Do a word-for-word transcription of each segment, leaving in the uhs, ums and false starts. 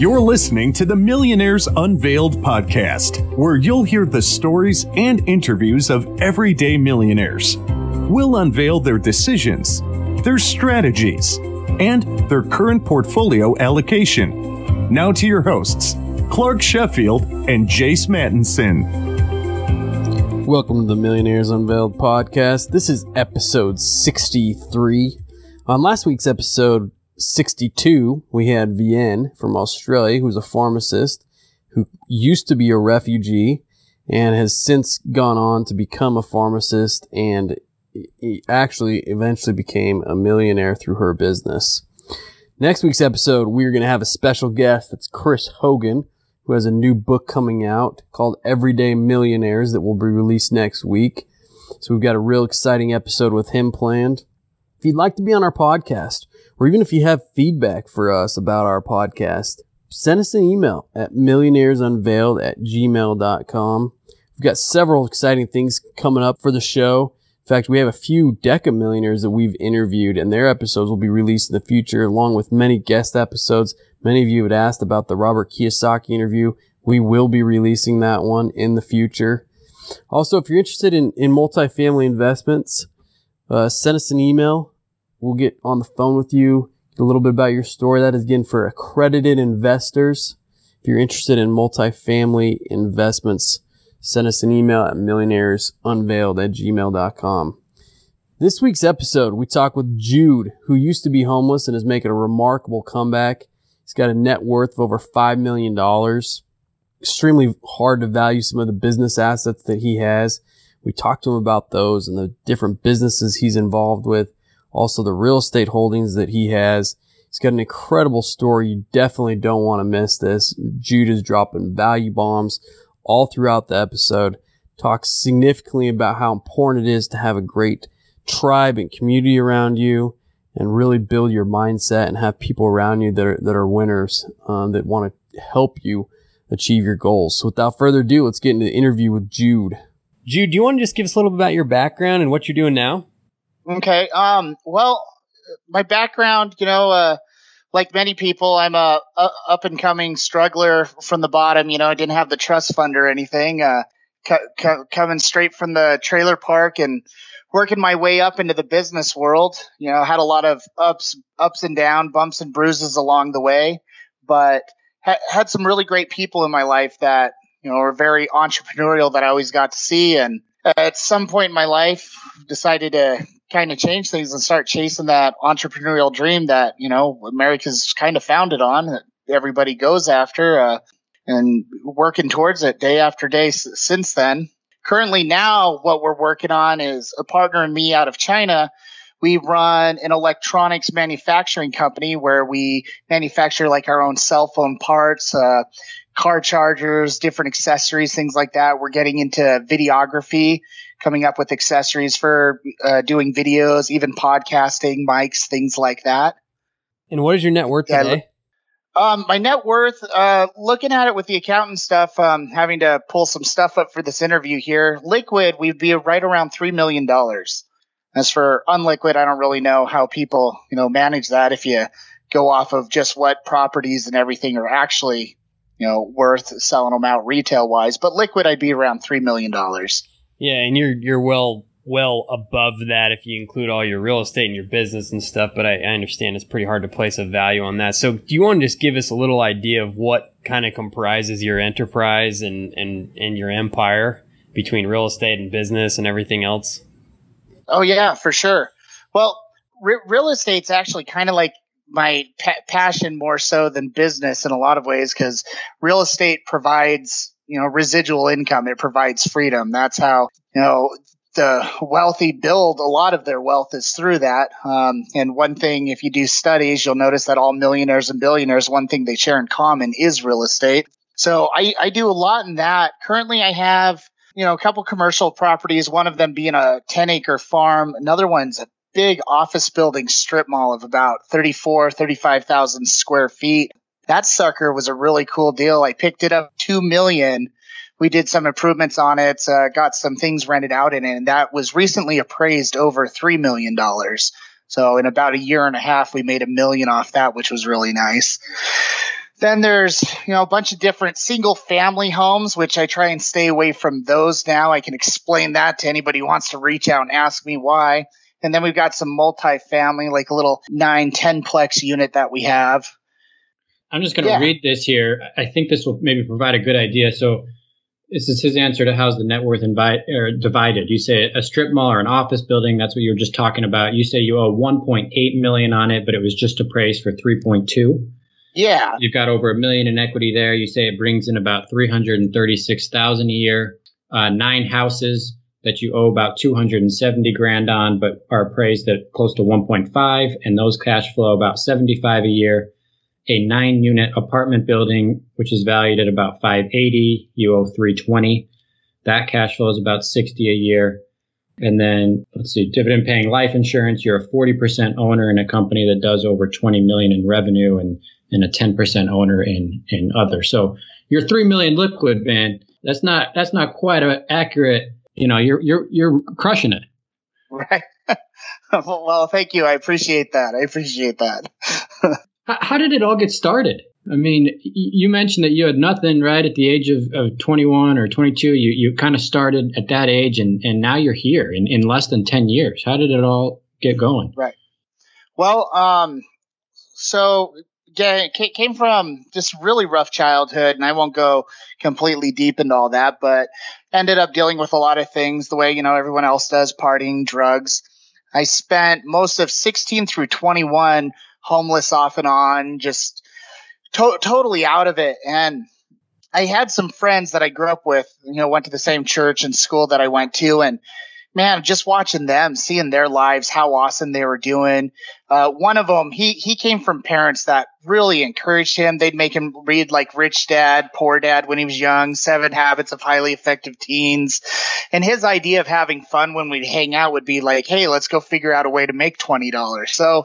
You're listening to the Millionaires Unveiled podcast, where you'll hear the stories and interviews of everyday millionaires. We'll unveil their decisions, their strategies, and their current portfolio allocation. Now to your hosts, Clark Sheffield and Jace Mattinson. Welcome to the Millionaires Unveiled podcast. This is episode sixty-three. On last week's episode sixty-two, we had Vienne from Australia, who's a pharmacist who used to be a refugee and has since gone on to become a pharmacist, and he actually eventually became a millionaire through her business. Next week's episode, we're going to have a special guest. That's Chris Hogan, who has a new book coming out called Everyday Millionaires that will be released next week. So we've got a real exciting episode with him planned. If you'd like to be on our podcast, or even if you have feedback for us about our podcast, send us an email at millionaires unveiled at gmail dot com. We've got several exciting things coming up for the show. In fact, we have a few Deca millionaires that we've interviewed, and their episodes will be released in the future, along with many guest episodes. Many of you had asked about the Robert Kiyosaki interview. We will be releasing that one in the future. Also, if you're interested in, in multifamily investments, uh, send us an email. We'll get on the phone with you, a little bit about your story. That is, again, for accredited investors. If you're interested in multifamily investments, send us an email at millionaires unveiled at gmail dot com. This week's episode, we talk with Jude, who used to be homeless and is making a remarkable comeback. He's got a net worth of over five million dollars. Extremely hard to value some of the business assets that he has. We talked to him about those and the different businesses he's involved with. Also, the real estate holdings that he has. He's got an incredible story. You definitely don't want to miss this. Jude is dropping value bombs all throughout the episode. Talks significantly about how important it is to have a great tribe and community around you and really build your mindset and have people around you that are, that are winners, um, that want to help you achieve your goals. So without further ado, let's get into the interview with Jude. Jude, do you want to just give us a little bit about your background and what you're doing now? Okay. Um, well, my background, you know, uh, like many people, I'm a, a up and coming struggler from the bottom. You know, I didn't have the trust fund or anything, uh, co- co- coming straight from the trailer park and working my way up into the business world. You know, had a lot of ups, ups and down, bumps and bruises along the way, but ha- had some really great people in my life that, you know, were very entrepreneurial that I always got to see. And at some point in my life, decided to kind of change things and start chasing that entrepreneurial dream that, you know, America's kind of founded on, that everybody goes after, uh, and working towards it day after day s- since then. Currently now what we're working on is a partner and me out of China. We run an electronics manufacturing company where we manufacture like our own cell phone parts, uh, car chargers, different accessories, things like that. We're getting into videography, coming up with accessories for uh, doing videos, even podcasting, mics, things like that. And what is your net worth yeah, today? Um, my net worth, uh, looking at it with the accountant stuff, um, having to pull some stuff up for this interview here, liquid, we'd be right around three million dollars. As for unliquid, I don't really know how people, you know, manage that if you go off of just what properties and everything are actually, you know, worth selling them out retail wise, but liquid, I'd be around three million dollars. Yeah. And you're, you're well, well above that if you include all your real estate and your business and stuff, but I, I understand it's pretty hard to place a value on that. So do you want to just give us a little idea of what kind of comprises your enterprise and, and, and your empire between real estate and business and everything else? Oh yeah, for sure. Well, re- real estate's actually kind of like my pa- passion more so than business in a lot of ways, because real estate provides, you know, residual income. It provides freedom. That's how, you know, the wealthy build a lot of their wealth is through that. Um, and one thing, if you do studies, you'll notice that all millionaires and billionaires, one thing they share in common is real estate. So I, I do a lot in that. Currently I have, you know, a couple commercial properties, one of them being a ten acre farm. Another one's a big office building strip mall of about thirty-four, thirty-five thousand square feet. That sucker was a really cool deal. I picked it up two million dollars. We did some improvements on it, uh, got some things rented out in it, and that was recently appraised over three million dollars. So in about a year and a half, we made a million off that, which was really nice. Then there's, you know, a bunch of different single family homes, which I try and stay away from those now. I can explain that to anybody who wants to reach out and ask me why. And then we've got some multifamily, like a little nine, ten-plex unit that we have. I'm just going to yeah. read this here. I think this will maybe provide a good idea. So this is his answer to how's the net worth invi- or divided. You say a strip mall or an office building. That's what you were just talking about. You say you owe one point eight million dollars on it, but it was just appraised for three point two. Yeah. You've got over a million in equity there. You say it brings in about three hundred thirty-six thousand dollars a year. Uh, nine houses that you owe about two hundred seventy grand on, but are appraised at close to one point five, and those cash flow about seventy-five a year. A nine unit apartment building, which is valued at about five eighty, you owe three twenty. That cash flow is about sixty a year. And then let's see, dividend paying life insurance. You're a forty percent owner in a company that does over twenty million in revenue, and and a ten percent owner in, in other. So your three million liquid, man, that's not, that's not quite a accurate, you know, you're, you're, you're crushing it. Right. Well, thank you. I appreciate that. I appreciate that. how, how did it all get started? I mean, you mentioned that you had nothing right at the age of, of twenty-one or twenty-two. You, you kind of started at that age, and, and now you're here in, in less than ten years. How did it all get going? Right. Well, um, so yeah, it came from this really rough childhood, and I won't go completely deep into all that, but ended up dealing with a lot of things the way, you know, everyone else does, partying, drugs. I spent most of sixteen through twenty-one homeless off and on, just to- totally out of it. And I had some friends that I grew up with, you know, went to the same church and school that I went to, and man, just watching them, seeing their lives, how awesome they were doing. Uh, one of them, he he came from parents that really encouraged him. They'd make him read like Rich Dad, Poor Dad when he was young, Seven Habits of Highly Effective Teens. And his idea of having fun when we'd hang out would be like, hey, let's go figure out a way to make twenty dollars. So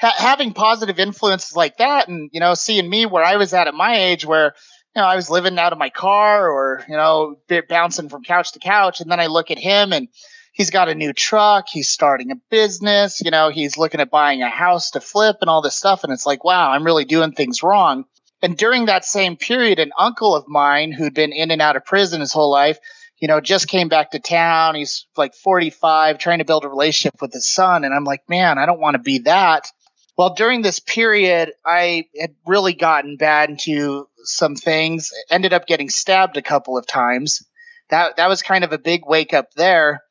having positive influences like that, and, you know, seeing me where I was at at my age where, you know, I was living out of my car or, you know, bouncing from couch to couch. And then I look at him and he's got a new truck. He's starting a business. You know, he's looking at buying a house to flip and all this stuff. And it's like, wow, I'm really doing things wrong. And during that same period, an uncle of mine who'd been in and out of prison his whole life, you know, just came back to town. He's like forty-five, trying to build a relationship with his son. And I'm like, man, I don't want to be that. Well, during this period, I had really gotten bad into some things, ended up getting stabbed a couple of times. That that was kind of a big wake up there.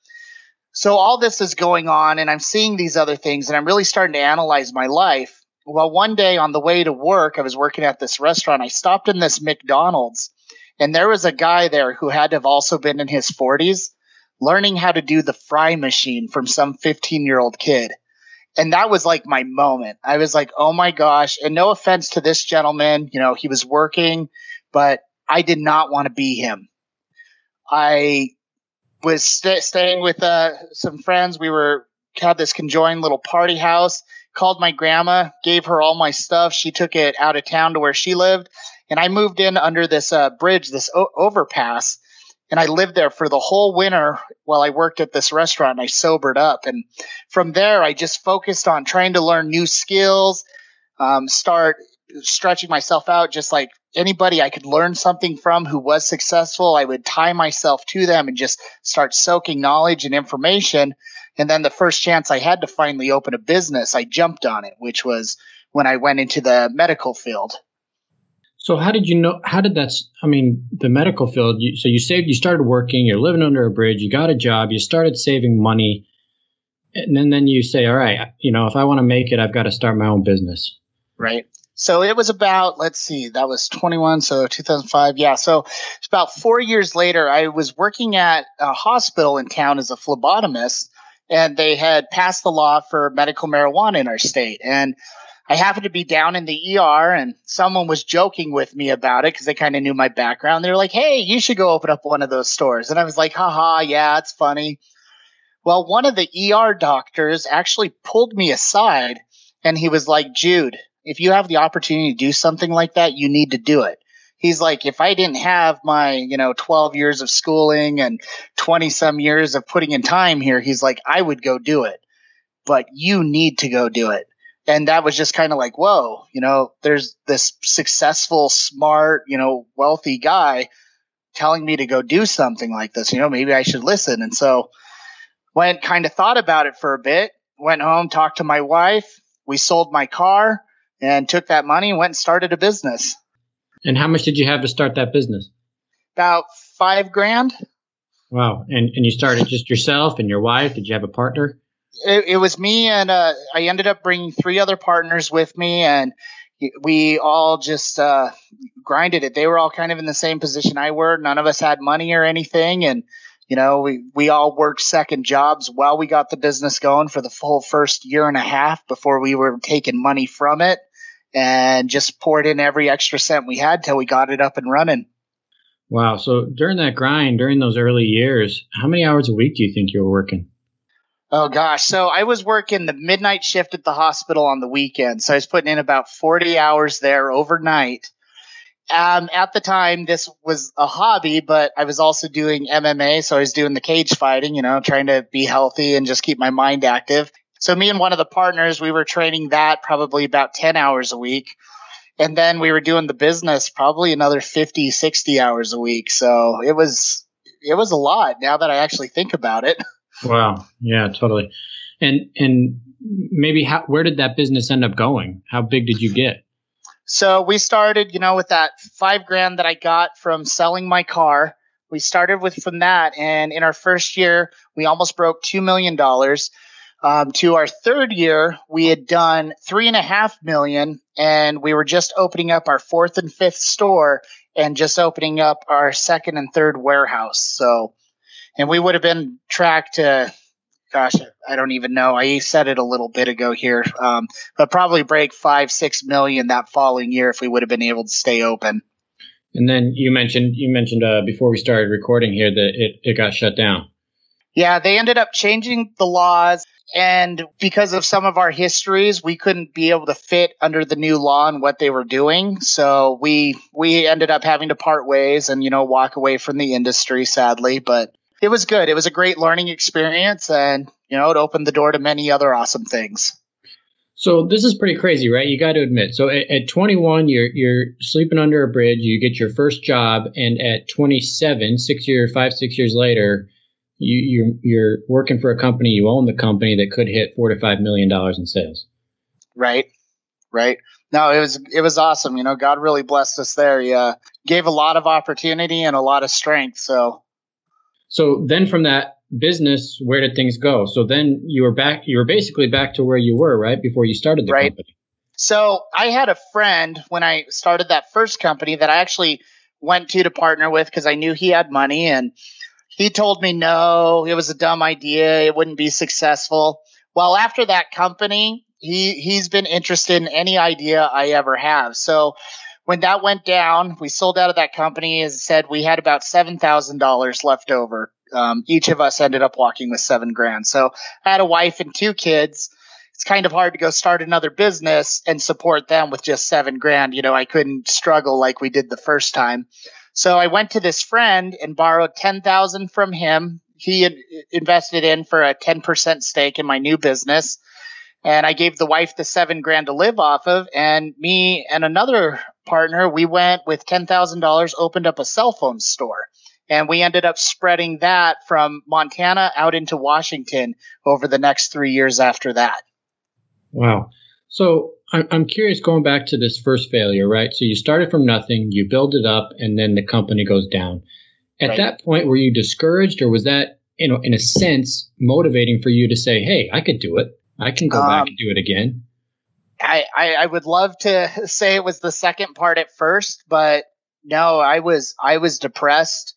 So all this is going on, and I'm seeing these other things, and I'm really starting to analyze my life. Well, one day on the way to work, I was working at this restaurant. I stopped in this McDonald's, and there was a guy there who had to have also been in his forties, learning how to do the fry machine from some fifteen-year-old kid. And that was like my moment. I was like, oh my gosh. And no offense to this gentleman, you know, he was working, but I did not want to be him. I was st- staying with uh, some friends. We were had this conjoined little party house, called my grandma, gave her all my stuff. She took it out of town to where she lived. And I moved in under this uh, bridge, this o- overpass. And I lived there for the whole winter while I worked at this restaurant, and I sobered up. And from there, I just focused on trying to learn new skills, um, start stretching myself out. Just like anybody I could learn something from who was successful, I would tie myself to them and just start soaking knowledge and information. And then the first chance I had to finally open a business, I jumped on it, which was when I went into the medical field. So how did you know, how did that, I mean, the medical field, you, so you saved, you started working, you're living under a bridge, you got a job, you started saving money. And then, then you say, all right, you know, if I want to make it, I've got to start my own business. Right. So it was about, let's see, that was twenty-one, so two thousand five. Yeah. So it's about four years later, I was working at a hospital in town as a phlebotomist, and they had passed the law for medical marijuana in our state. And I happened to be down in the E R, and someone was joking with me about it because they kind of knew my background. They were like, hey, you should go open up one of those stores. And I was like, haha, yeah, it's funny. Well, one of the E R doctors actually pulled me aside, and he was like, Jude, if you have the opportunity to do something like that, you need to do it. He's like, if I didn't have my, you know, twelve years of schooling and twenty some years of putting in time here, he's like, I would go do it, but you need to go do it. And that was just kind of like, whoa, you know, there's this successful, smart, you know, wealthy guy telling me to go do something like this. You know, maybe I should listen. And so went kind of thought about it for a bit, went home, talked to my wife. We sold my car and took that money and went and started a business. And how much did you have to start that business? About five grand. Wow. And and you started just yourself and your wife? Did you have a partner? It, it was me, and uh, I ended up bringing three other partners with me, and we all just uh, grinded it. They were all kind of in the same position I were. None of us had money or anything, and you know, we, we all worked second jobs while we got the business going for the full first year and a half before we were taking money from it, and just poured in every extra cent we had till we got it up and running. Wow. So during that grind, during those early years, how many hours a week do you think you were working? Oh, gosh. So I was working the midnight shift at the hospital on the weekend. So I was putting in about forty hours there overnight. Um, at the time, this was a hobby, but I was also doing M M A. So I was doing the cage fighting, you know, trying to be healthy and just keep my mind active. So me and one of the partners, we were training that probably about ten hours a week. And then we were doing the business probably another fifty, sixty hours a week. So it was it was a lot now that I actually think about it. Wow. Yeah, totally. And and maybe how, where did that business end up going? How big did you get? So we started, you know, with that five grand that I got from selling my car. We started with from that. And in our first year, we almost broke two million dollars. Um, to our third year, we had done three and a half million, and we were just opening up our fourth and fifth store and just opening up our second and third warehouse. So and we would have been tracked to, gosh, I don't even know. I said it a little bit ago here, um, but probably break five, six million that following year if we would have been able to stay open. And then you mentioned you mentioned uh, before we started recording here that it, it got shut down. Yeah, they ended up changing the laws, and because of some of our histories, we couldn't be able to fit under the new law and what they were doing. So we we ended up having to part ways and, you know, walk away from the industry, sadly, but. It was good. It was a great learning experience, and, you know, it opened the door to many other awesome things. So this is pretty crazy, right? You got to admit. So at, at twenty-one, you're you're sleeping under a bridge. You get your first job, and at twenty-seven, six years, five, six years later, you you're, you're working for a company. You own the company that could hit four to five million dollars in sales. Right, right. No, it was it was awesome. You know, God really blessed us there. He uh, gave a lot of opportunity and a lot of strength. So. So then from that business, where did things go? So then you were back, you were basically back to where you were, right, before you started the right. company. So I had a friend when I started that first company that I actually went to to partner with because I knew he had money, and he told me, no, it was a dumb idea. It wouldn't be successful. Well, after that company, he, he's been interested in any idea I ever have. So when that went down, we sold out of that company. As I said, we had about seven thousand dollars left over. Um, each of us ended up walking with seven grand. So I had a wife and two kids. It's kind of hard to go start another business and support them with just seven grand. You know, I couldn't struggle like we did the first time. So I went to this friend and borrowed ten thousand dollars from him. He had invested in for a ten percent stake in my new business. And I gave the wife the seven grand to live off of. And me and another partner, we went with ten thousand dollars, opened up a cell phone store. And we ended up spreading that from Montana out into Washington over the next three years after that. Wow. So I'm curious, going back to this first failure, right? So you started from nothing, you build it up, and then the company goes down. At right. that point, were you discouraged, or was that, you know, in a sense, motivating for you to say, hey, I could do it? I can go back um, and do it again. I, I, I would love to say it was the second part at first, but no, I was I was depressed.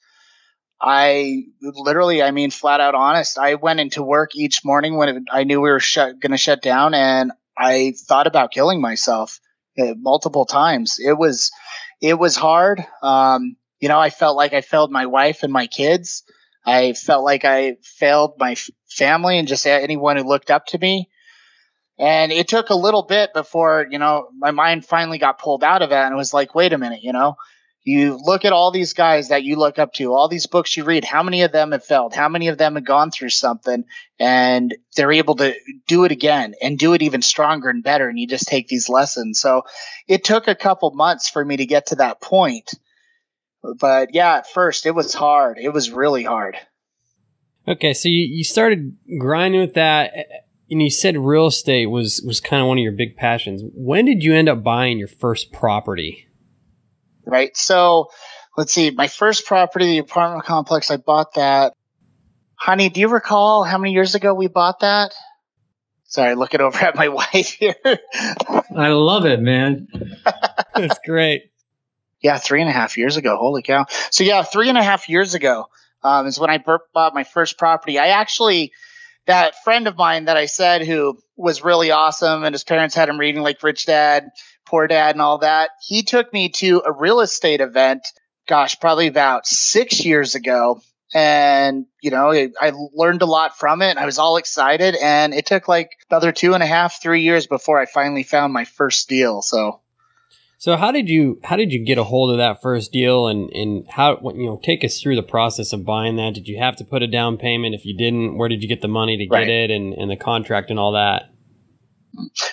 I literally, I mean, flat out honest, I went into work each morning when it, I knew we were shut, going to shut down, and I thought about killing myself uh, multiple times. It was it was hard. Um, you know, I felt like I failed my wife and my kids. I felt like I failed my f- family and just anyone who looked up to me. And it took a little bit before, you know, my mind finally got pulled out of it, and it was like, wait a minute, you know, You look at all these guys that you look up to, all these books you read, how many of them have failed? How many of them have gone through something and they're able to do it again and do it even stronger and better? And you just take these lessons. So it took a couple months for me to get to that point. But yeah, at first it was hard. It was really hard. Okay. So you, you started grinding with that, and you said real estate was, was kind of one of your big passions. When did you end up buying your first property? Right. So let's see, my first property, the apartment complex, I bought that. Honey, do you recall how many years ago we bought that? Sorry, looking over at my wife here. I love it, man. That's great. Yeah, three and a half years ago. Holy cow. So yeah, three and a half years ago um, is when I bought my first property. I actually, that friend of mine that I said who was really awesome and his parents had him reading like Rich Dad, Poor Dad and all that, he took me to a real estate event, gosh, probably about six years ago. And, you know, I learned a lot from it. And I was all excited. And it took like another two and a half, three years before I finally found my first deal. So so how did you how did you get a hold of that first deal? And, and how, you know, take us through the process of buying that. Did you have to put a down payment? If you didn't, where did you get the money to get right. it and, and the contract and all that?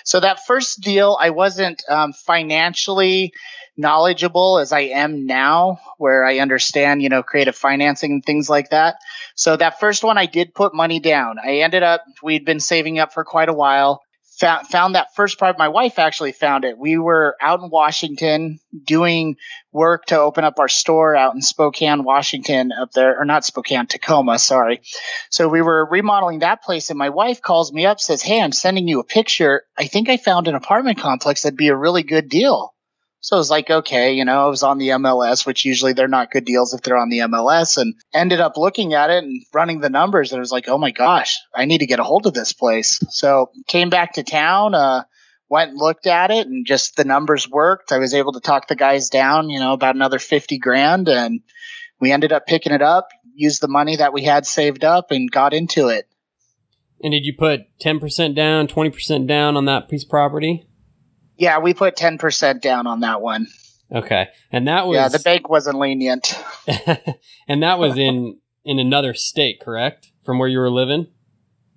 So that first deal, I wasn't um, financially knowledgeable as I am now, where I understand, you know, creative financing and things like that. So that first one, I did put money down. I ended up, we'd been saving up for quite a while, found, found that first property. My wife actually found it. We were out in Washington doing work to open up our store out in Spokane, Washington up there, or not Spokane, Tacoma, sorry. So we were remodeling that place, and my wife calls me up, says, hey, I'm sending you a picture. I think I found an apartment complex that'd be a really good deal. So I was like, okay, you know, I was on the M L S, which usually they're not good deals if they're on the M L S, and ended up looking at it and running the numbers, and I was like, oh my gosh, I need to get a hold of this place. So came back to town, uh, went and looked at it, and just the numbers worked. I was able to talk the guys down, you know, about another fifty grand, and we ended up picking it up, used the money that we had saved up, and got into it. And did you put ten percent down, twenty percent down on that piece of property? Yeah, we put ten percent down on that one. Okay. And that was... Yeah, the bank wasn't lenient. And that was in, in another state, correct? From where you were living?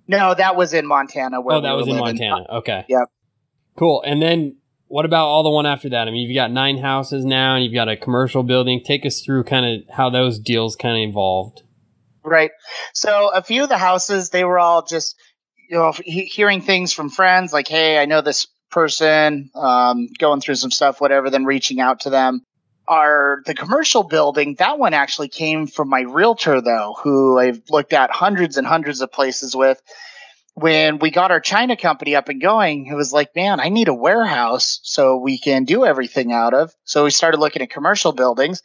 No, that was in Montana. Where oh, that we was in living. Montana. Okay. Yep. Cool. And then what about all the one after that? I mean, you've got nine houses now and you've got a commercial building. Take us through kind of how those deals kind of evolved. Right. So a few of the houses, they were all just, you know, he- hearing things from friends like, hey, I know this person, um, going through some stuff, whatever, then reaching out to them. Our, the commercial building, that one actually came from my realtor, though, who I've looked at hundreds and hundreds of places with. When we got our China company up and going, it was like, man, I need a warehouse so we can do everything out of. So we started looking at commercial buildings,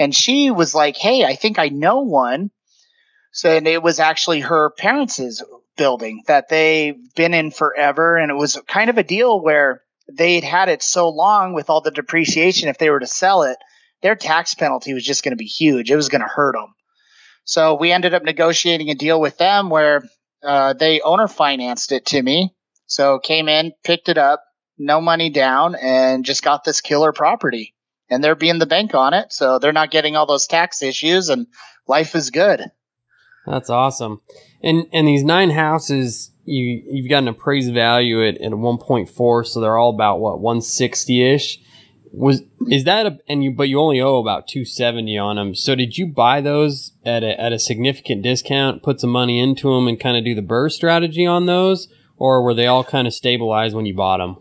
and she was like, hey, I think I know one. So and it was actually her parents' building that they've been in forever. And it was kind of a deal where they'd had it so long with all the depreciation. If they were to sell it, their tax penalty was just going to be huge. It was going to hurt them. So we ended up negotiating a deal with them where uh, they owner financed it to me. So came in, picked it up, no money down, and just got this killer property. And they're being the bank on it. So they're not getting all those tax issues, and life is good. That's awesome. And and these nine houses, you, you've got an appraised value at, at one point four, so they're all about, what, one sixty-ish? Was is that a, and you but you only owe about two seventy on them. So did you buy those at a, at a significant discount, put some money into them, and kind of do the burr strategy on those, or were they all kind of stabilized when you bought them?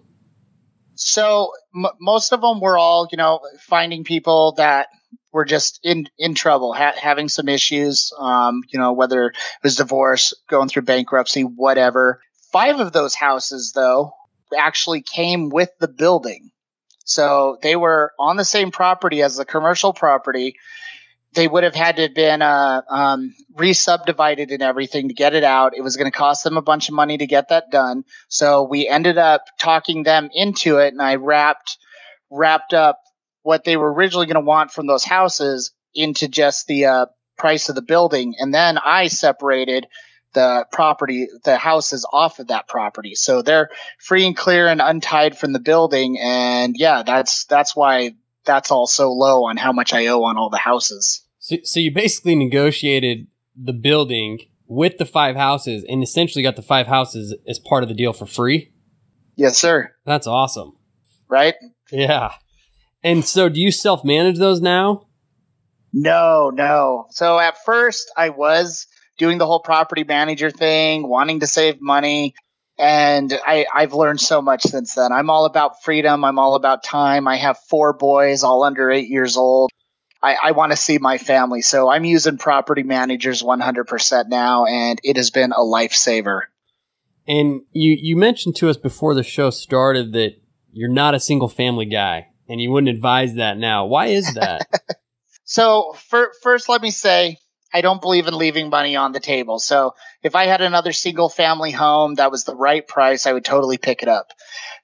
So m- most of them were all, you know, finding people that were just in, in trouble, ha- having some issues, um, you know, whether it was divorce, going through bankruptcy, whatever. Five of those houses, though, actually came with the building. So they were on the same property as the commercial property. They would have had to have been uh, um, re-subdivided and everything to get it out. It was going to cost them a bunch of money to get that done. So we ended up talking them into it, and I wrapped wrapped up what they were originally going to want from those houses into just the uh, price of the building. And then I separated the property, the houses off of that property. So they're free and clear and untied from the building. And yeah, that's, that's why that's all so low on how much I owe on all the houses. So, so you basically negotiated the building with the five houses and essentially got the five houses as part of the deal for free? Yes, sir. That's awesome. Right? Yeah. And so do you self-manage those now? No, no. So at first I was doing the whole property manager thing, wanting to save money. And I, I've learned so much since then. I'm all about freedom. I'm all about time. I have four boys, all under eight years old. I, I want to see my family. So I'm using property managers one hundred percent now, and it has been a lifesaver. And you, you mentioned to us before the show started that you're not a single family guy, and you wouldn't advise that now. Why is that? So for, first, let me say, I don't believe in leaving money on the table. So if I had another single family home that was the right price, I would totally pick it up.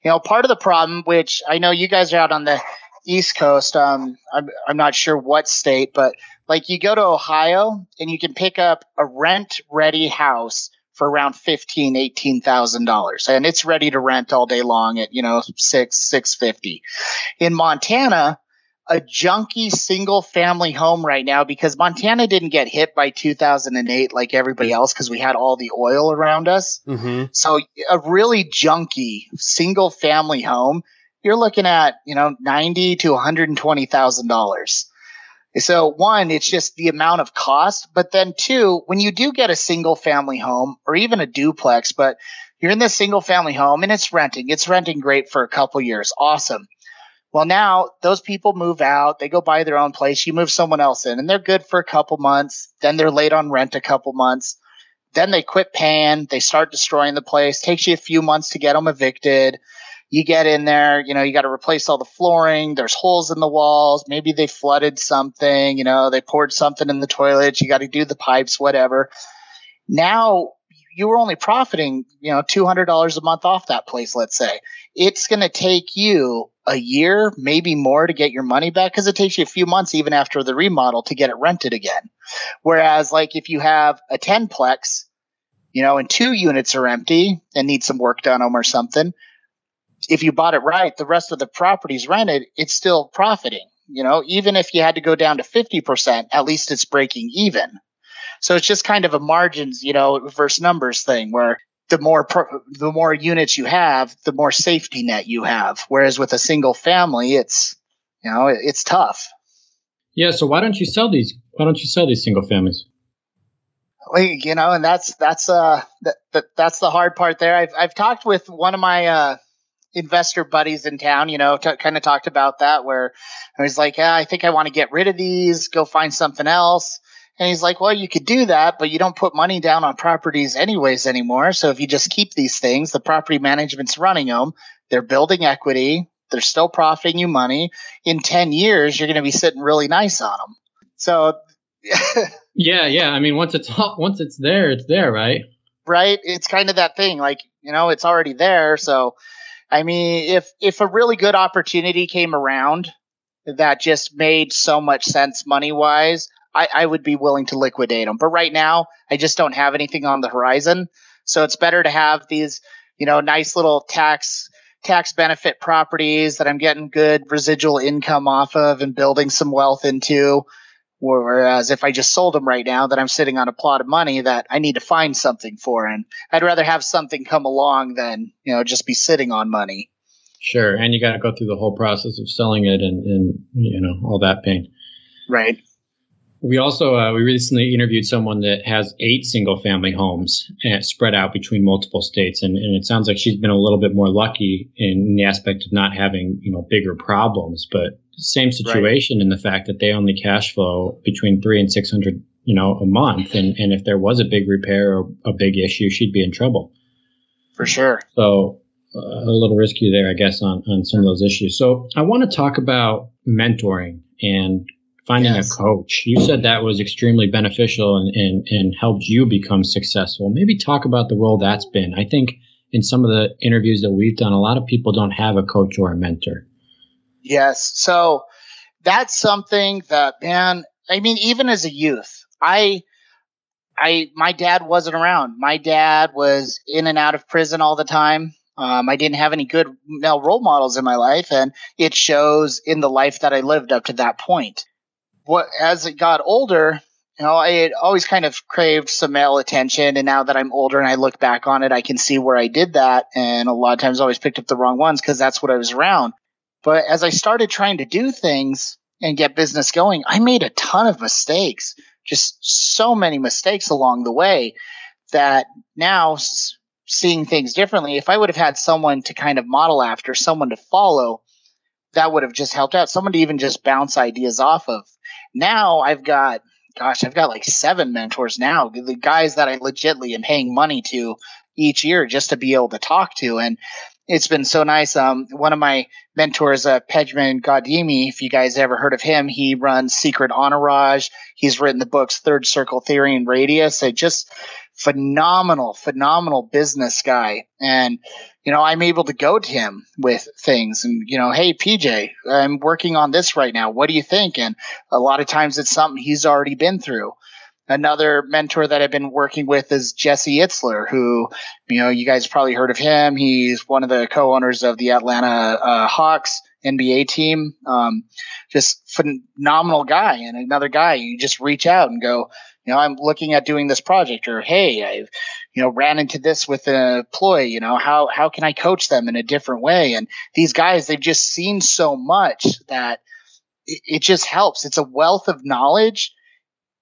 You know, part of the problem, which I know you guys are out on the East Coast, um, I'm, I'm not sure what state, but like you go to Ohio and you can pick up a rent-ready house for around fifteen thousand dollars, eighteen thousand dollars. And it's ready to rent all day long at, you know, six, six fifty. In Montana, a junky single family home right now, because Montana didn't get hit by two thousand eight like everybody else because we had all the oil around us. Mm-hmm. So a really junky single family home, you're looking at, you know, ninety thousand to one hundred twenty thousand dollars. So one, it's just the amount of cost. But then two, when you do get a single family home or even a duplex, but you're in this single family home and it's renting, it's renting great for a couple years. Awesome. Well, now those people move out, they go buy their own place, you move someone else in, and they're good for a couple months, then they're late on rent a couple months, then they quit paying, they start destroying the place, takes you a few months to get them evicted, you get in there, you know, you got to replace all the flooring, there's holes in the walls, maybe they flooded something, you know, they poured something in the toilet, you got to do the pipes, whatever. Now you were only profiting, you know, two hundred dollars a month off that place, let's say. It's going to take you a year, maybe more, to get your money back because it takes you a few months even after the remodel to get it rented again. Whereas like if you have a tenplex, you know, and two units are empty and need some work done on them or something, if you bought it right, the rest of the property's rented, it's still profiting. You know, even if you had to go down to fifty percent, at least it's breaking even. So it's just kind of a margins, you know, versus numbers thing where the more pro- the more units you have, the more safety net you have. Whereas with a single family, it's, you know, it's tough. Yeah. So why don't you sell these? Why don't you sell these single families? Like, you know, and that's that's uh that, that that's the hard part there. I've I've talked with one of my uh, investor buddies in town. You know, t- kind of talked about that where I was like, ah, I think I want to get rid of these. Go find something else. And he's like, well, you could do that, but you don't put money down on properties anyways anymore. So if you just keep these things, the property management's running them. They're building equity. They're still profiting you money. In ten years, you're going to be sitting really nice on them. So yeah, yeah. I mean, once it's once it's there, it's there, right? Right. It's kind of that thing. Like, you know, it's already there. So, I mean, if if a really good opportunity came around that just made so much sense money-wise, I, I would be willing to liquidate them. But right now, I just don't have anything on the horizon. So it's better to have these, you know, nice little tax tax benefit properties that I'm getting good residual income off of and building some wealth into. Whereas if I just sold them right now, then I'm sitting on a plot of money that I need to find something for. And I'd rather have something come along than, you know, just be sitting on money. Sure. And you got to go through the whole process of selling it and, and you know, all that pain. Right. We also uh, we recently interviewed someone that has eight single family homes spread out between multiple states, and, and it sounds like she's been a little bit more lucky in the aspect of not having, you know, bigger problems, but same situation right. In the fact that they only cash flow between three and six hundred, you know, a month, and and if there was a big repair or a big issue, she'd be in trouble for sure. So uh, a little risky there, I guess, on on some of those issues. So I want to talk about mentoring and finding yes. a coach. You said that was extremely beneficial and, and, and helped you become successful. Maybe talk about the role that's been. I think in some of the interviews that we've done, a lot of people don't have a coach or a mentor. Yes. So that's something that, man, I mean, even as a youth, I, I, my dad wasn't around. My dad was in and out of prison all the time. Um, I didn't have any good male role models in my life, and it shows in the life that I lived up to that point. What, as it got older, you know, I had always kind of craved some male attention, and now that I'm older and I look back on it, I can see where I did that, and a lot of times I always picked up the wrong ones because that's what I was around. But as I started trying to do things and get business going, I made a ton of mistakes, just so many mistakes along the way that now s- seeing things differently, if I would have had someone to kind of model after, someone to follow, that would have just helped out, someone to even just bounce ideas off of. Now I've got, gosh, I've got like seven mentors now, the guys that I legitimately am paying money to each year just to be able to talk to. And it's been so nice. Um, one of my mentors, uh, Pedraman Gaudimi, if you guys ever heard of him, he runs Secret Honorage. He's written the books Third Circle Theory and Radius. A just phenomenal, phenomenal business guy. And, you know, I'm able to go to him with things and, you know, hey, P J, I'm working on this right now. What do you think? And a lot of times it's something he's already been through. Another mentor that I've been working with is Jesse Itzler, who, you know, you guys probably heard of him. He's one of the co-owners of the Atlanta uh, Hawks N B A team. Um, just phenomenal guy. And another guy, you just reach out and go, you know, I'm looking at doing this project, or, hey, I've, you know, ran into this with an employee, you know, how, how can I coach them in a different way? And these guys, they've just seen so much that it, it just helps. It's a wealth of knowledge.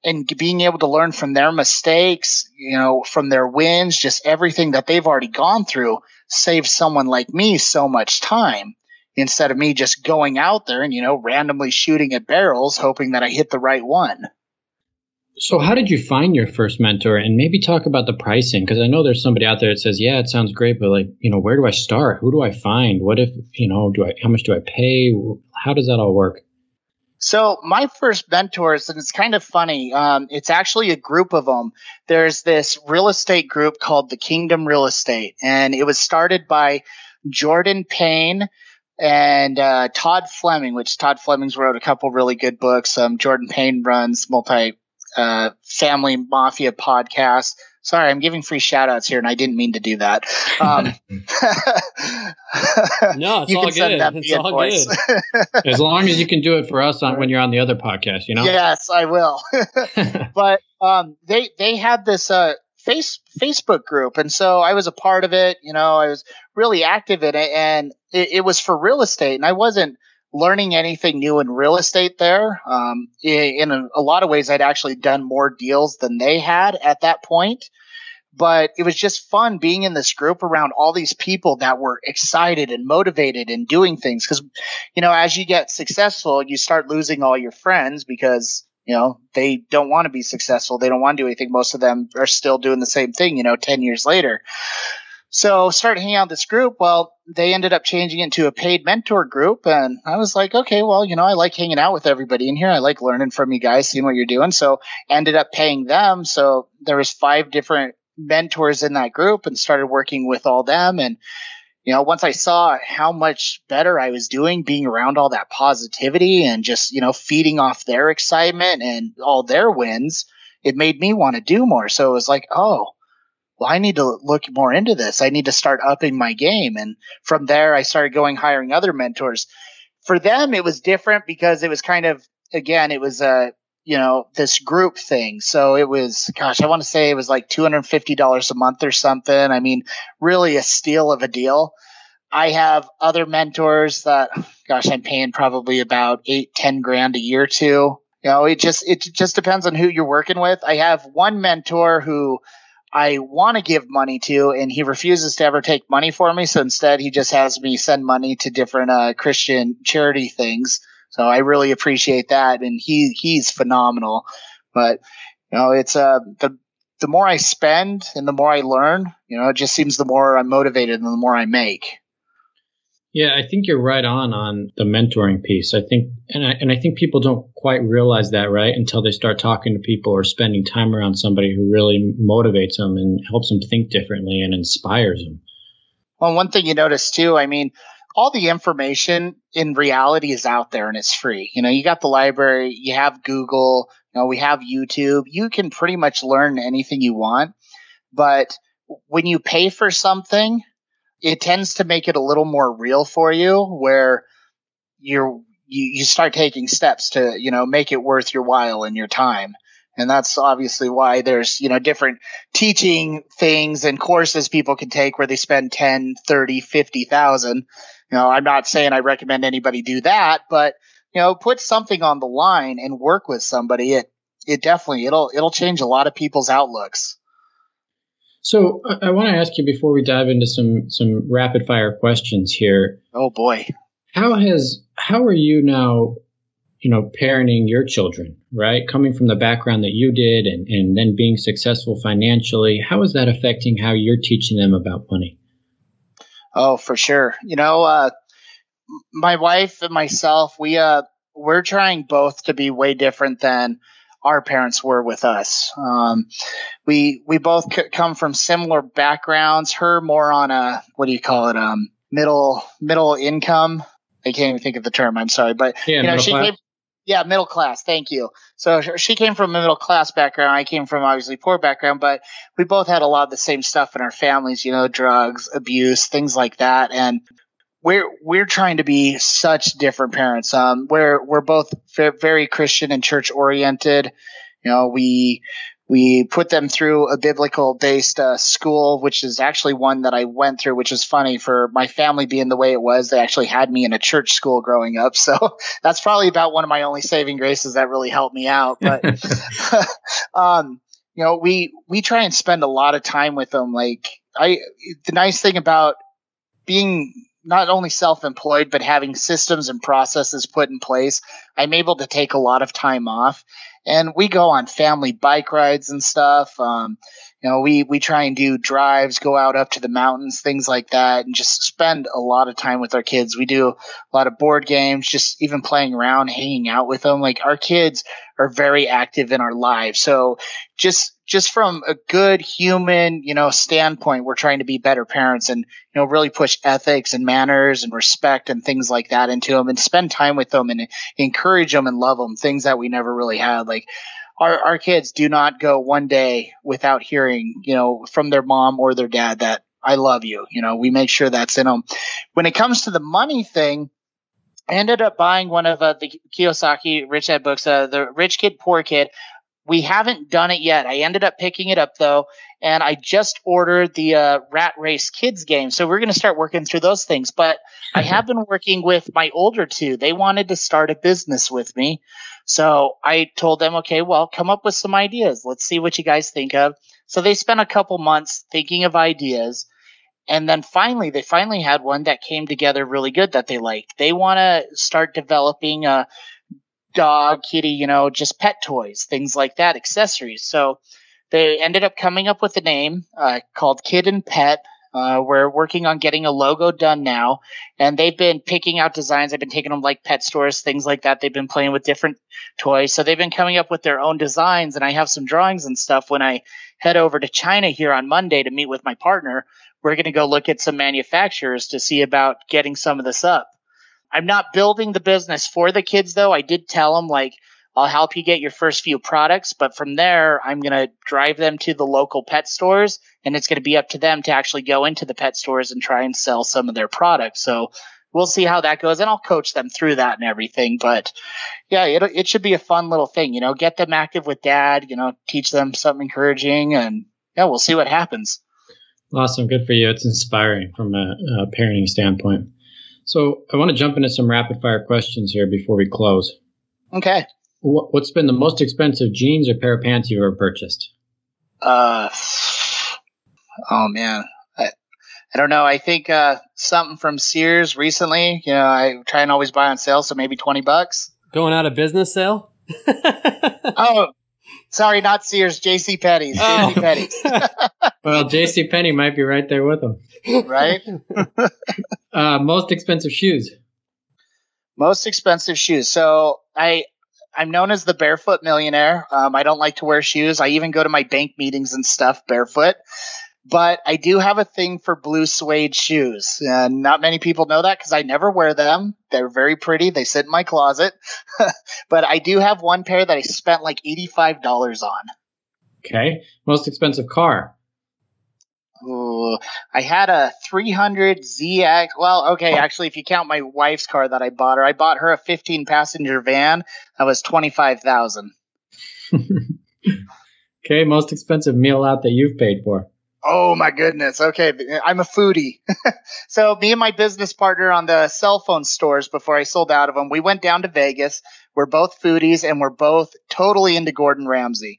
And being able to learn from their mistakes, you know, from their wins, just everything that they've already gone through saves someone like me so much time instead of me just going out there and, you know, randomly shooting at barrels, hoping that I hit the right one. So how did you find your first mentor? And maybe talk about the pricing, because I know there's somebody out there that says, yeah, it sounds great, but like, you know, where do I start? Who do I find? What if, you know, do I, how much do I pay? How does that all work? So my first mentors, and it's kind of funny, um, it's actually a group of them. There's this real estate group called the Kingdom Real Estate, and it was started by Jordan Payne and uh, Todd Fleming, which Todd Fleming's wrote a couple really good books. Um, Jordan Payne runs Multifamily Mafia podcast. Sorry, I'm giving free shout-outs here, and I didn't mean to do that. Um, no, it's you all can send good. It's all voice. Good. As long as you can do it for us on, when you're on the other podcast, you know? Yes, I will. But um, they they had this uh, face, Facebook group, and so I was a part of it. You know, I was really active in it, and it, it was for real estate, and I wasn't learning anything new in real estate there. Um, in a, a lot of ways, I'd actually done more deals than they had at that point. But it was just fun being in this group around all these people that were excited and motivated and doing things. Because, you know, as you get successful, you start losing all your friends because, you know, they don't want to be successful. They don't want to do anything. Most of them are still doing the same thing, you know, ten years later. So started hanging out with this group. Well, they ended up changing it to a paid mentor group. And I was like, okay, well, you know, I like hanging out with everybody in here. I like learning from you guys, seeing what you're doing. So ended up paying them. So there was five different mentors in that group and started working with all them. And, you know, once I saw how much better I was doing being around all that positivity and just, you know, feeding off their excitement and all their wins, it made me want to do more. So it was like, oh, well, I need to look more into this. I need to start upping my game. And from there, I started going hiring other mentors. For them, it was different because it was kind of, again, it was a, you know, this group thing. So it was, gosh, I want to say it was like two hundred fifty dollars a month or something. I mean, really a steal of a deal. I have other mentors that, gosh, I'm paying probably about eight, ten grand a year to. You know, it just, it just depends on who you're working with. I have one mentor who I want to give money to, and he refuses to ever take money for me. So instead, he just has me send money to different uh, Christian charity things. So I really appreciate that, and he he's phenomenal. But you know, it's uh the the more I spend and the more I learn, you know, it just seems the more I'm motivated and the more I make. Yeah, I think you're right on on the mentoring piece. I think, and I and I think people don't quite realize that, right, until they start talking to people or spending time around somebody who really motivates them and helps them think differently and inspires them. Well, one thing you notice too, I mean, all the information in reality is out there and it's free. You know, you got the library, you have Google, you know, we have YouTube. You can pretty much learn anything you want, but when you pay for something, it tends to make it a little more real for you, where you're, you, you start taking steps to, you know, make it worth your while and your time. And that's obviously why there's, you know, different teaching things and courses people can take where they spend ten, thirty, fifty thousand. You know, I'm not saying I recommend anybody do that, but, you know, put something on the line and work with somebody. It, it definitely, it'll, it'll change a lot of people's outlooks. So I, I want to ask you, before we dive into some, some rapid fire questions here. Oh boy. How has, how are you now, you know, parenting your children, right? Coming from the background that you did and, and then being successful financially, how is that affecting how you're teaching them about money? Oh, for sure. You know, uh, my wife and myself, we, uh, we're trying both to be way different than our parents were with us. Um, we, we both c- come from similar backgrounds, her more on a, what do you call it? Um, middle, middle income. I can't even think of the term. I'm sorry, but yeah, you know, she class. came, yeah, middle class. Thank you. So she came from a middle class background. I came from obviously poor background, but we both had a lot of the same stuff in our families, you know, drugs, abuse, things like that. And We're we're trying to be such different parents. Um, we're we're both very Christian and church oriented. You know, we we put them through a biblical based uh, school, which is actually one that I went through, which is funny for my family being the way it was. They actually had me in a church school growing up, so that's probably about one of my only saving graces that really helped me out. But um, you know, we we try and spend a lot of time with them. Like I, the nice thing about being not only self-employed, but having systems and processes put in place, I'm able to take a lot of time off, and we go on family bike rides and stuff. Um, you know, we, we try and do drives, go out up to the mountains, things like that, and just spend a lot of time with our kids. We do a lot of board games, just even playing around, hanging out with them. Like, our kids are very active in our lives. So just, just from a good human, you know, standpoint, we're trying to be better parents and, you know, really push ethics and manners and respect and things like that into them, and spend time with them and encourage them and love them, things that we never really had. Like, our, our kids do not go one day without hearing, you know, from their mom or their dad that I love you. You know, we make sure that's in them. When it comes to the money thing, I ended up buying one of uh, the Kiyosaki Rich Dad books, uh, the Rich Kid, Poor Kid. We haven't done it yet. I ended up picking it up, though, and I just ordered the uh, Rat Race Kids game. So we're going to start working through those things. But I have been working with my older two. They wanted to start a business with me. So I told them, okay, well, come up with some ideas. Let's see what you guys think of. So they spent a couple months thinking of ideas. And then finally, they finally had one that came together really good that they liked. They want to start developing a dog, kitty, you know, just pet toys, things like that, accessories. So they ended up coming up with a name uh, called Kid and Pet. Uh, we're working on getting a logo done now, and they've been picking out designs. I've been taking them like pet stores, things like that. They've been playing with different toys. So they've been coming up with their own designs, and I have some drawings and stuff. When I head over to China here on Monday to meet with my partner, we're going to go look at some manufacturers to see about getting some of this up. I'm not building the business for the kids, though. I did tell them, like, I'll help you get your first few products, but from there, I'm going to drive them to the local pet stores, and it's going to be up to them to actually go into the pet stores and try and sell some of their products. So we'll see how that goes, and I'll coach them through that and everything. But yeah, it it should be a fun little thing, you know, get them active with dad, you know, teach them something encouraging, and yeah, we'll see what happens. Awesome. Good for you. It's inspiring from a, a parenting standpoint. So I want to jump into some rapid fire questions here before we close. Okay. What's been the most expensive jeans or pair of pants you've ever purchased? Uh, oh man, I, I don't know. I think uh, something from Sears recently. You know, I try and always buy on sale, so maybe twenty bucks. Going out of business sale? Oh, sorry, not Sears. J C Penney's. Oh. J C Penney's. Well, J C Penney might be right there with them. Right? uh, most expensive shoes. Most expensive shoes. So I, I'm known as the barefoot millionaire. Um, I don't like to wear shoes. I even go to my bank meetings and stuff barefoot. But I do have a thing for blue suede shoes. Uh, not many people know that because I never wear them. They're very pretty. They sit in my closet. But I do have one pair that I spent like eighty-five dollars on. Okay. Most expensive car. oh, I had a three hundred Z X. Well, okay, actually, if you count my wife's car that I bought her, I bought her a fifteen passenger van. That was twenty-five thousand dollars. Okay, most expensive meal out that you've paid for. Oh, my goodness. Okay. I'm a foodie. So me and my business partner on the cell phone stores before I sold out of them, we went down to Vegas. We're both foodies and we're both totally into Gordon Ramsay.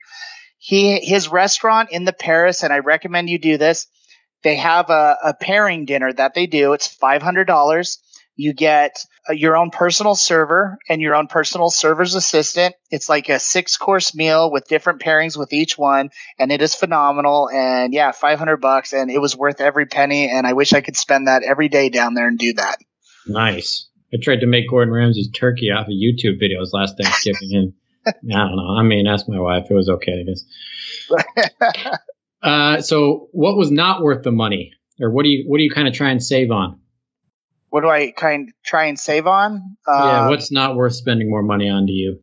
He His restaurant in the Paris, and I recommend you do this, they have a, a pairing dinner that they do. It's five hundred dollars. You get uh, your own personal server and your own personal server's assistant. It's like a six-course meal with different pairings with each one, and it is phenomenal. And yeah, five hundred bucks, and it was worth every penny, and I wish I could spend that every day down there and do that. Nice. I tried to make Gordon Ramsay's turkey off of YouTube videos last Thanksgiving, and I don't know. I mean, ask my wife. It was okay, I guess. uh, so what was not worth the money, or what do you what do you kind of try and save on? What do I kind of try and save on? Uh, yeah, what's not worth spending more money on to you?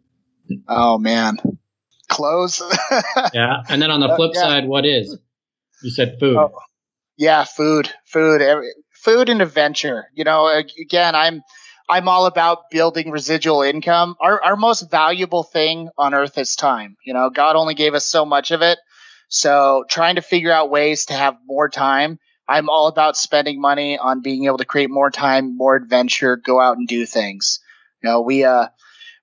Oh, man. Clothes. Yeah. And then on the flip uh, yeah. side, what is? You said food. Oh, yeah, food. Food. Every, food and adventure. You know, again, I'm I'm all about building residual income. Our, our most valuable thing on earth is time. You know, God only gave us so much of it. So trying to figure out ways to have more time. I'm all about spending money on being able to create more time, more adventure, go out and do things. You know, we uh,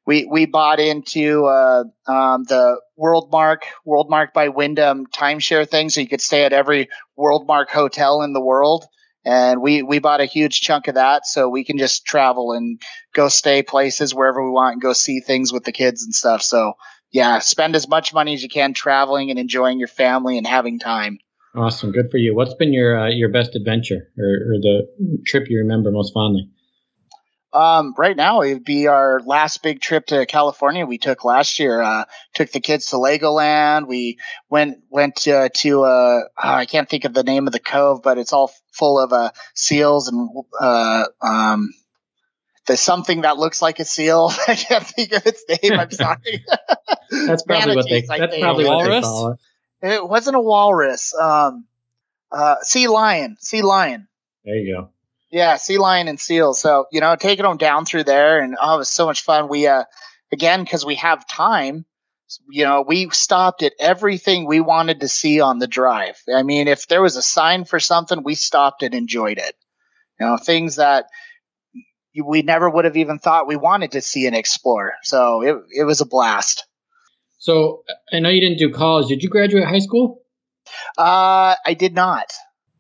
we we bought into uh, um, the Worldmark Worldmark by Wyndham timeshare thing, so you could stay at every Worldmark hotel in the world. And we we bought a huge chunk of that, so we can just travel and go stay places wherever we want and go see things with the kids and stuff. So yeah, spend as much money as you can traveling and enjoying your family and having time. Awesome. Good for you. What's been your uh, your best adventure or, or the trip you remember most fondly? Um, right now, it would be our last big trip to California we took last year. Uh, took the kids to Legoland. We went went uh, to, uh, oh, I can't think of the name of the cove, but it's all full of uh, seals and uh, um, there's something that looks like a seal. I can't think of its name. I'm sorry. That's probably what they, that's probably what they call it. It wasn't a walrus. Um, uh, sea lion. Sea lion. There you go. Yeah, sea lion and seal. So, you know, taking them down through there, and oh, it was so much fun. We, uh, again, because we have time, you know, we stopped at everything we wanted to see on the drive. I mean, if there was a sign for something, we stopped and enjoyed it. You know, things that we never would have even thought we wanted to see and explore. So it it was a blast. So I know you didn't do college. Did you graduate high school? Uh, I did not.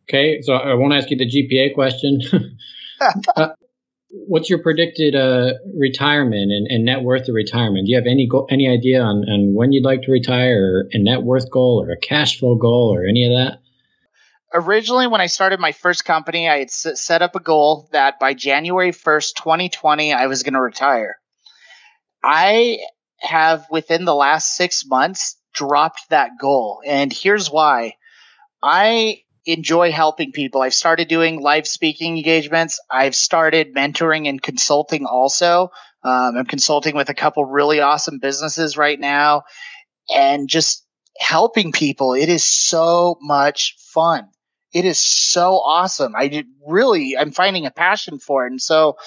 Okay. So I won't ask you the G P A question. uh, what's your predicted uh, retirement and, and net worth of retirement? Do you have any go- any idea on, on when you'd like to retire, or a net worth goal or a cash flow goal or any of that? Originally, when I started my first company, I had s- set up a goal that by January first, twenty twenty, I was going to retire. I have within the last six months dropped that goal. And here's why. I enjoy helping people. I've started doing live speaking engagements. I've started mentoring and consulting also. Um, I'm consulting with a couple really awesome businesses right now and just helping people. It is so much fun. It is so awesome. I did really, I'm finding a passion for it. And so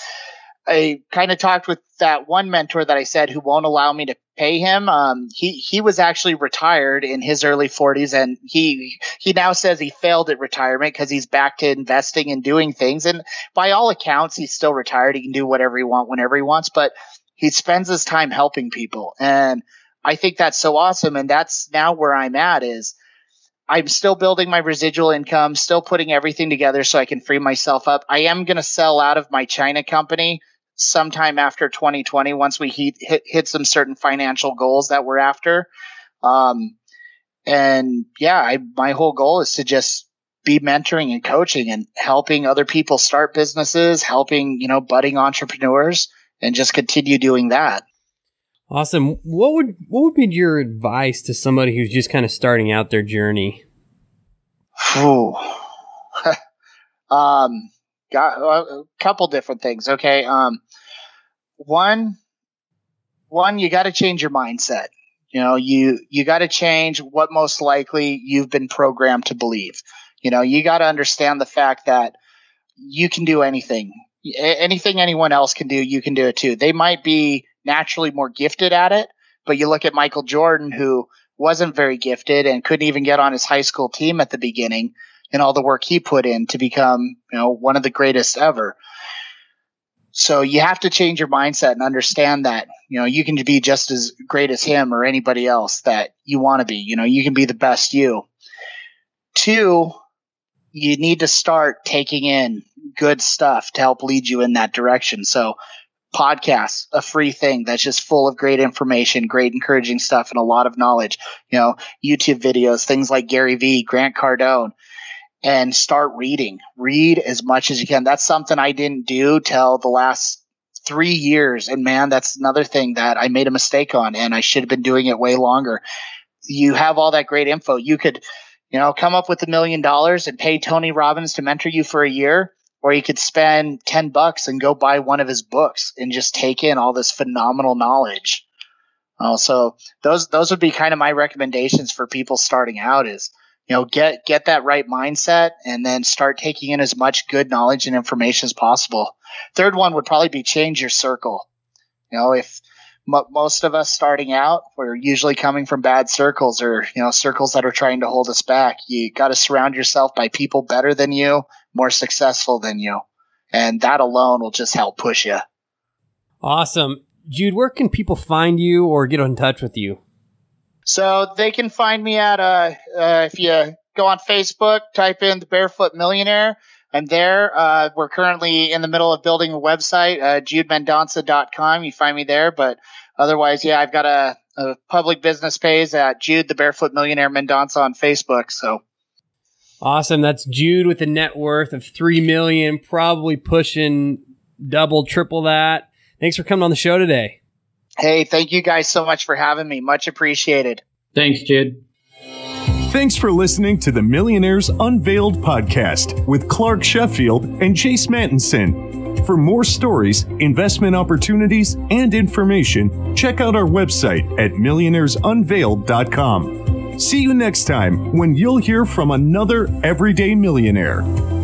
I kind of talked with that one mentor that I said who won't allow me to pay him. Um, he he was actually retired in his early forties, and he he now says he failed at retirement because he's back to investing and doing things. And by all accounts, he's still retired. He can do whatever he wants whenever he wants, but he spends his time helping people. And I think that's so awesome. And that's now where I'm at is I'm still building my residual income, still putting everything together so I can free myself up. I am going to sell out of my China company sometime after twenty twenty, once we hit, hit, hit some certain financial goals that we're after. Um, and yeah, I, my whole goal is to just be mentoring and coaching and helping other people start businesses, helping, you know, budding entrepreneurs, and just continue doing that. Awesome. What would, what would be your advice to somebody who's just kind of starting out their journey? um, Got a couple different things. Okay. Um, one, one, you got to change your mindset. You know, you, you got to change what most likely you've been programmed to believe. You know, you got to understand the fact that you can do anything. Anything anyone else can do, you can do it too. They might be naturally more gifted at it, but you look at Michael Jordan, who wasn't very gifted and couldn't even get on his high school team at the beginning, and all the work he put in to become, you know, one of the greatest ever. So you have to change your mindset and understand that, you know, you can be just as great as him or anybody else that you want to be. You know, you can be the best you. Two, you need to start taking in good stuff to help lead you in that direction. So podcasts, a free thing that's just full of great information, great encouraging stuff, and a lot of knowledge. You know, YouTube videos, things like Gary Vee, Grant Cardone. And start reading. Read as much as you can. That's something I didn't do till the last three years. And man, that's another thing that I made a mistake on, and I should have been doing it way longer. You have all that great info. You could, you know, come up with a million dollars and pay Tony Robbins to mentor you for a year, or you could spend ten bucks and go buy one of his books and just take in all this phenomenal knowledge. Uh, so those, those would be kind of my recommendations for people starting out is, you know, get get that right mindset and then start taking in as much good knowledge and information as possible. Third one would probably be change your circle. You know, if m- most of us starting out, we're usually coming from bad circles or, you know, circles that are trying to hold us back. You got to surround yourself by people better than you, more successful than you. And that alone will just help push you. Awesome. Jude, where can people find you or get in touch with you? So they can find me at, uh, uh, if you go on Facebook, type in The Barefoot Millionaire. I'm there. Uh, we're currently in the middle of building a website, uh, jude mendonza dot com. You find me there. But otherwise, yeah, I've got a, a public business page at Jude, The Barefoot Millionaire Mendonza on Facebook. So awesome. That's Jude with a net worth of three million dollars, probably pushing double, triple that. Thanks for coming on the show today. Hey, thank you guys so much for having me. Much appreciated. Thanks, Jude. Thanks for listening to the Millionaires Unveiled podcast with Clark Sheffield and Jace Mattinson. For more stories, investment opportunities, and information, check out our website at millionaires unveiled dot com. See you next time when you'll hear from another everyday millionaire.